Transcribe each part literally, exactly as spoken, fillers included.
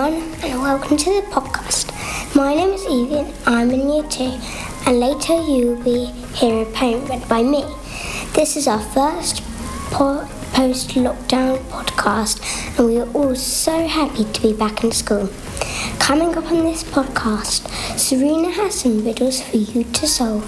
everyone, and welcome to the podcast. My name is Evie and I'm in year two, and later you will be hearing a poem read by me. This is our first po- post-lockdown podcast, and we are all so happy to be back in school. Coming up on this podcast, Serena has some riddles for you to solve,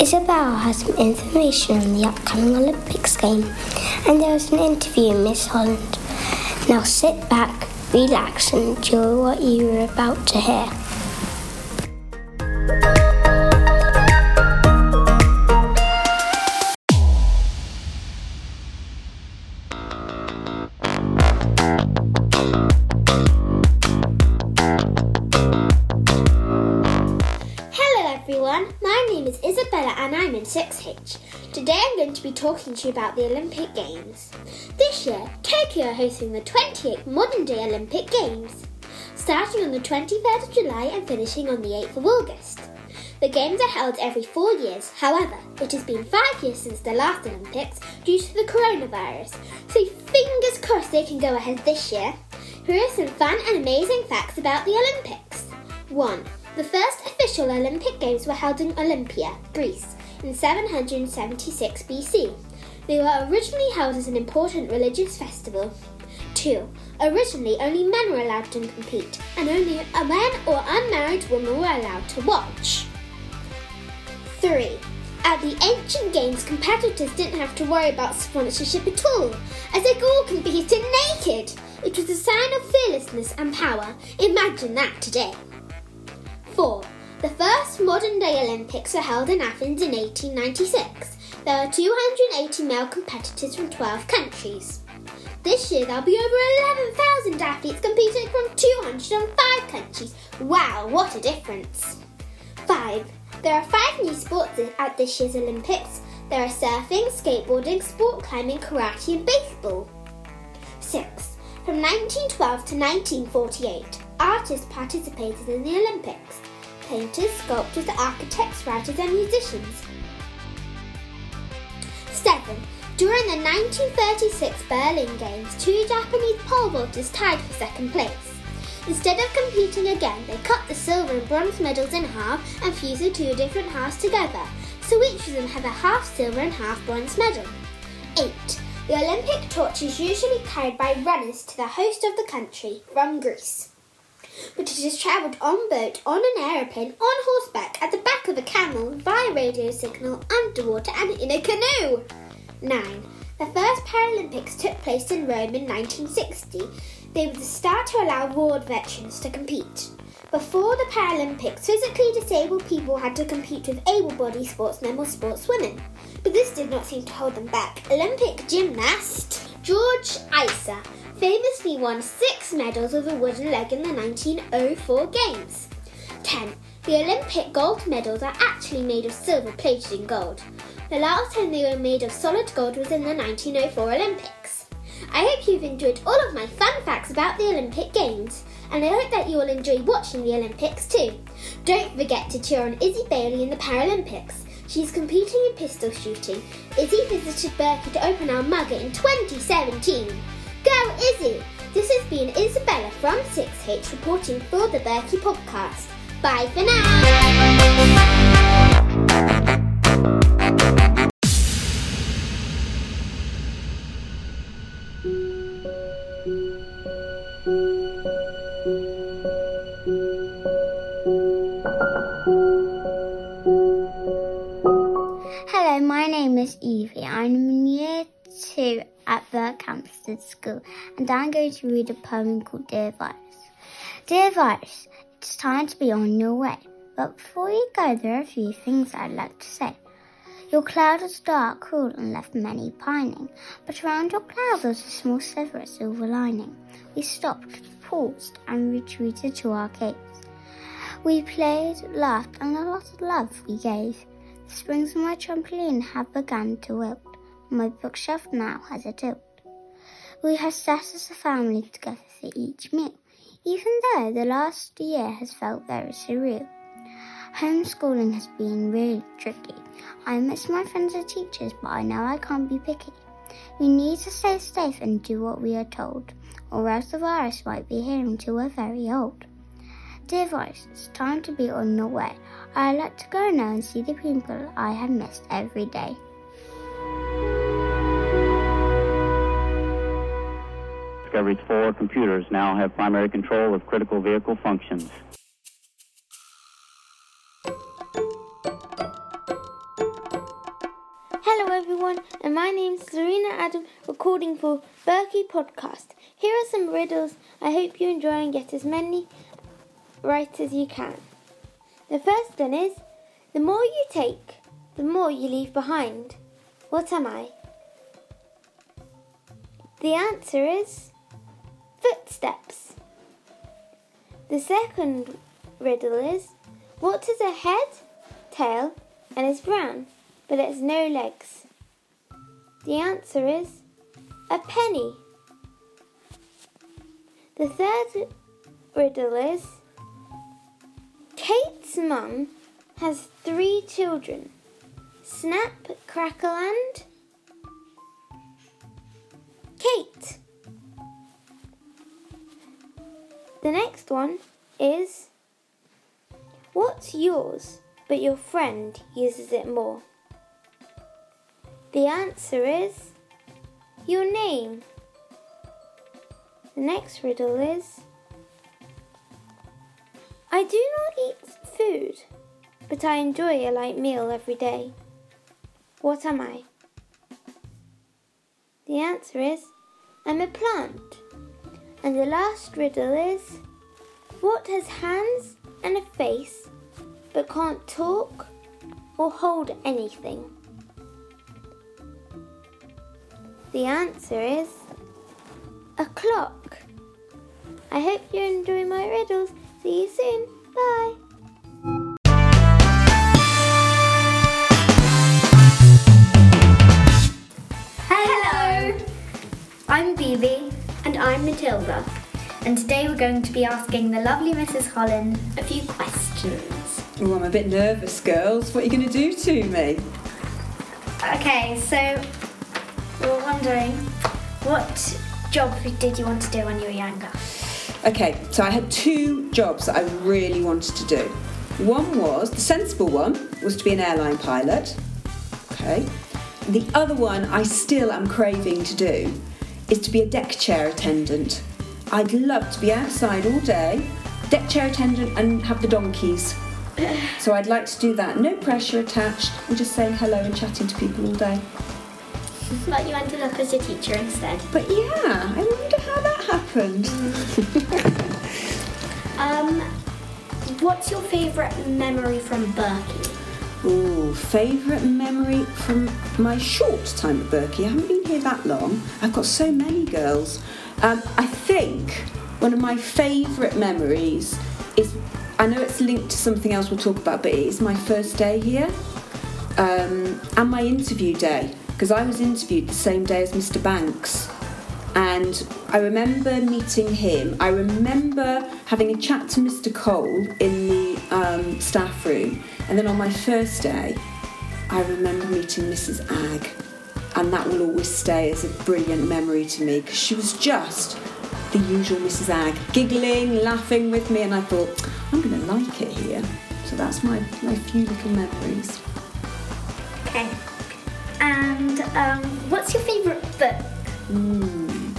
Isabel has some information on the upcoming Olympics game, and there is an interview with Miss Holland. Now sit back, relax and enjoy what you are about to hear. Hello everyone, my name is Isabella and I'm in six H. Today I'm going to be talking to you about the Olympic Games. This year, Tokyo are hosting the twenty-eighth modern-day Olympic Games, starting on the twenty-third of July and finishing on the eighth of August. The Games are held every four years, however, it has been five years since the last Olympics due to the coronavirus, so fingers crossed they can go ahead this year. Here are some fun and amazing facts about the Olympics. one. The first official Olympic Games were held in Olympia, Greece, in seven hundred seventy-six B C. They were originally held as an important religious festival. two. Originally, only men were allowed to compete, and only a man or unmarried women were allowed to watch. three. At the ancient games, competitors didn't have to worry about sponsorship at all, as they all competed naked. It was a sign of fearlessness and power. Imagine that today. four. The first modern-day Olympics were held in Athens in eighteen ninety-six. There were two hundred eighty male competitors from twelve countries. This year there'll be over eleven thousand athletes competing from two hundred five countries. Wow, what a difference! five. There are five new sports at this year's Olympics. There are surfing, skateboarding, sport climbing, karate and baseball. six. From nineteen twelve to nineteen forty-eight, artists participated in the Olympics. Painters, sculptors, architects, writers and musicians. seven. During the nineteen thirty-six Berlin Games, two Japanese pole vaulters tied for second place. Instead of competing again, they cut the silver and bronze medals in half and fused the two different halves together, so each of them had a half silver and half bronze medal. eight. The Olympic torch is usually carried by runners to the host of the country, Rome, Greece. But it is travelled on boat, on an aeroplane, on horseback, at the back of a camel, via radio signal, underwater and in a canoe. nine. The first Paralympics took place in Rome in nineteen sixty. They were the start to allow war veterans to compete. Before the Paralympics, physically disabled people had to compete with able-bodied sportsmen or sportswomen. But this did not seem to hold them back. Olympic gymnast George Iser famously won six medals with a wooden leg in the nineteen oh four Games. ten. The Olympic gold medals are actually made of silver plated in gold. The last time they were made of solid gold was in the nineteen oh four Olympics. I hope you've enjoyed all of my fun facts about the Olympic Games, and I hope that you will enjoy watching the Olympics too. Don't forget to cheer on Izzy Bailey in the Paralympics. She's competing in pistol shooting. Izzy visited Berkley to open our mugger in twenty seventeen. Go Izzy! This has been Isabella from six H reporting for the Berkley podcast. Bye for now! Hello, my name is Evie. I'm in year two at the Hampstead School, and I'm going to read a poem called Dear Virus. Dear Virus, it's time to be on your way, but before you go, there are a few things I'd like to say. Your cloud was dark, cruel, and left many pining, but around your cloud there was a small sliver of silver lining. We stopped, paused, and retreated to our caves. We played, laughed, and a lot of love we gave. The springs of my trampoline have begun to wilt. My bookshelf now has a tilt. We have sat as a family together for each meal, even though the last year has felt very surreal. Homeschooling has been really tricky. I miss my friends and teachers, but I know I can't be picky. We need to stay safe and do what we are told, or else the virus might be here until we're very old. Dear Voice, it's time to be on the way. I'd like to go now and see the people I have missed every day. Discovery's four computers now have primary control of critical vehicle functions. Hello everyone, and my name's Serena Adam, recording for Berkley Podcast. Here are some riddles I hope you enjoy and get as many right as you can. The first one is, the more you take, the more you leave behind. What am I? The answer is footsteps. The second riddle is, what has a head, tail, and is brown, but has no legs? The answer is a penny. The third riddle is, Kate's mum has three children, Snap, Crackle, and Kate. The next one is, what's yours, but your friend uses it more? The answer is your name. The next riddle is, I do not eat food, but I enjoy a light meal every day. What am I? The answer is, I'm a plant. And the last riddle is, what has hands and a face, but can't talk or hold anything? The answer is a clock. I hope you enjoy my riddles. See you soon. Bye. Hello. I'm Evie. And I'm Matilda. And today we're going to be asking the lovely Mrs Holland a few questions. Oh, I'm a bit nervous, girls. What are you going to do to me? Okay, so we were wondering, what job did you want to do when you were younger? Okay, so I had two jobs that I really wanted to do. One was, the sensible one, was to be an airline pilot. Okay. And the other one I still am craving to do is to be a deck chair attendant. I'd love to be outside all day, deck chair attendant, and have the donkeys. So I'd like to do that, no pressure attached, and just saying hello and chatting to people all day. But you ended up as a teacher instead. But yeah, I wonder how that happened. um, what's your favourite memory from Berkley? Ooh, favourite memory from my short time at Berkley. I haven't been here that long. I've got so many, girls. Um, I think one of my favourite memories is, I know it's linked to something else we'll talk about, but it is my first day here um, and my interview day. Because I was interviewed the same day as Mr Banks, and I remember meeting him. I remember having a chat to Mr Cole in the um, staff room, and then on my first day, I remember meeting Mrs Ag, and that will always stay as a brilliant memory to me, because she was just the usual Mrs Ag, giggling, laughing with me, and I thought, I'm going to like it here. So that's my, my few little memories. Okay. And um, what's your favourite book? Mm.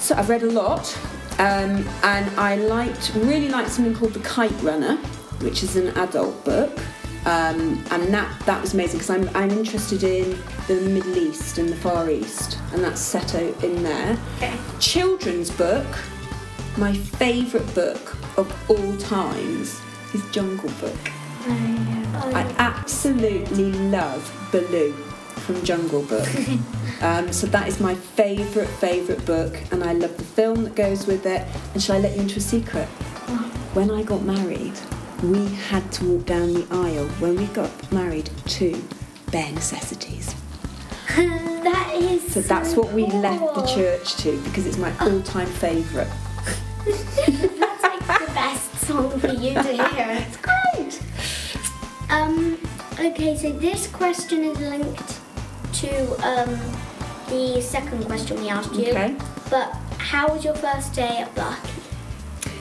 So I've read a lot, um, and I liked, really liked something called The Kite Runner, which is an adult book, um, and that, that was amazing because I'm I'm interested in the Middle East and the Far East, and that's set out in there. Okay. Children's book, my favourite book of all times is Jungle Book. Oh, yeah. I absolutely love Baloo from Jungle Book. um, so that is my favourite, favourite book, and I love the film that goes with it. And shall I let you into a secret? Oh. When I got married, we had to walk down the aisle, when we got married, to Bare Necessities. That is so that's so what we cool. left the church to, because it's my all-time oh. favourite. That's like the best song for you to hear. It's great! Um, okay, so this question is linked to um, the second question we asked you. Okay. But how was your first day at Blackie?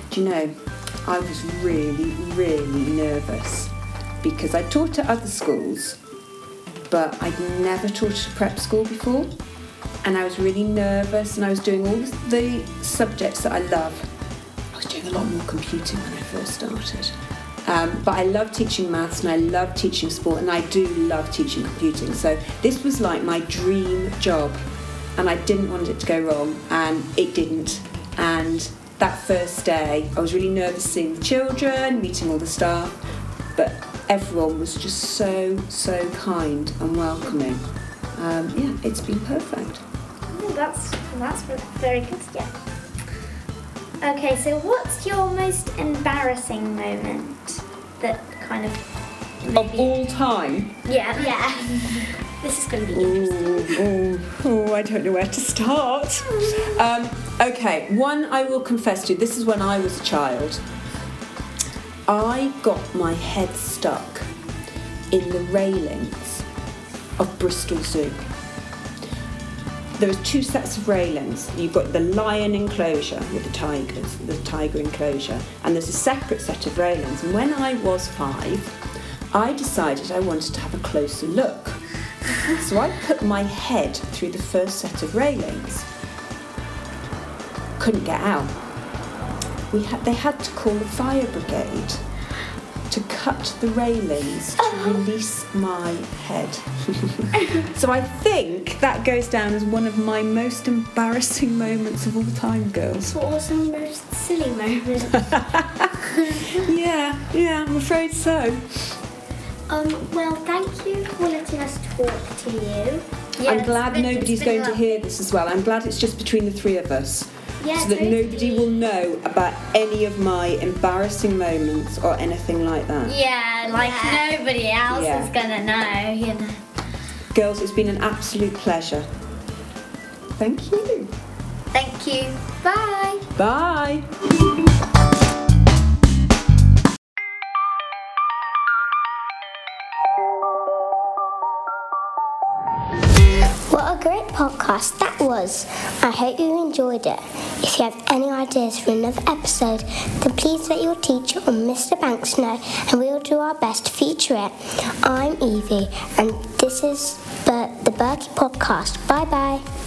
Do you know, I was really, really nervous because I taught at other schools, but I'd never taught at a prep school before. And I was really nervous, and I was doing all the subjects that I love. I was doing a lot more computing when I first started. Um, but I love teaching maths, and I love teaching sport, and I do love teaching computing. So this was like my dream job, and I didn't want it to go wrong, and it didn't. And that first day, I was really nervous seeing the children, meeting all the staff, but everyone was just so, so kind and welcoming. Um, yeah, it's been perfect. Oh, that's that's very good, yeah. Okay, so what's your most embarrassing moment that kind of... Maybe... Of all time? Yeah, yeah. This is going to be interesting. Oh, I don't know where to start. um, okay, one I will confess to. This is when I was a child. I got my head stuck in the railings of Bristol Zoo. There was two sets of railings. You've got the lion enclosure with the tigers, the tiger enclosure, and there's a separate set of railings. And when I was five, I decided I wanted to have a closer look. So I put my head through the first set of railings. Couldn't get out. We had, they had to call the fire brigade to cut the railings to release my head. So I think that goes down as one of my most embarrassing moments of all time, girls. What was the most silly moment? yeah, yeah, I'm afraid so. Um, well, thank you for letting us talk to you. Yeah, I'm glad nobody's going up. to hear this as well. I'm glad it's just between the three of us. Yeah, so that totally. Nobody will know about any of my embarrassing moments or anything like that. Yeah, like yeah. nobody else yeah. is going to know, you know. Girls, it's been an absolute pleasure. Thank you. Thank you. Bye. Bye. What a great podcast that was. I hope you enjoyed it. If you have any ideas for another episode, then please let your teacher or Mr Banks know and we will do our best to feature it. I'm Evie and this is the Berkley Podcast. Bye bye.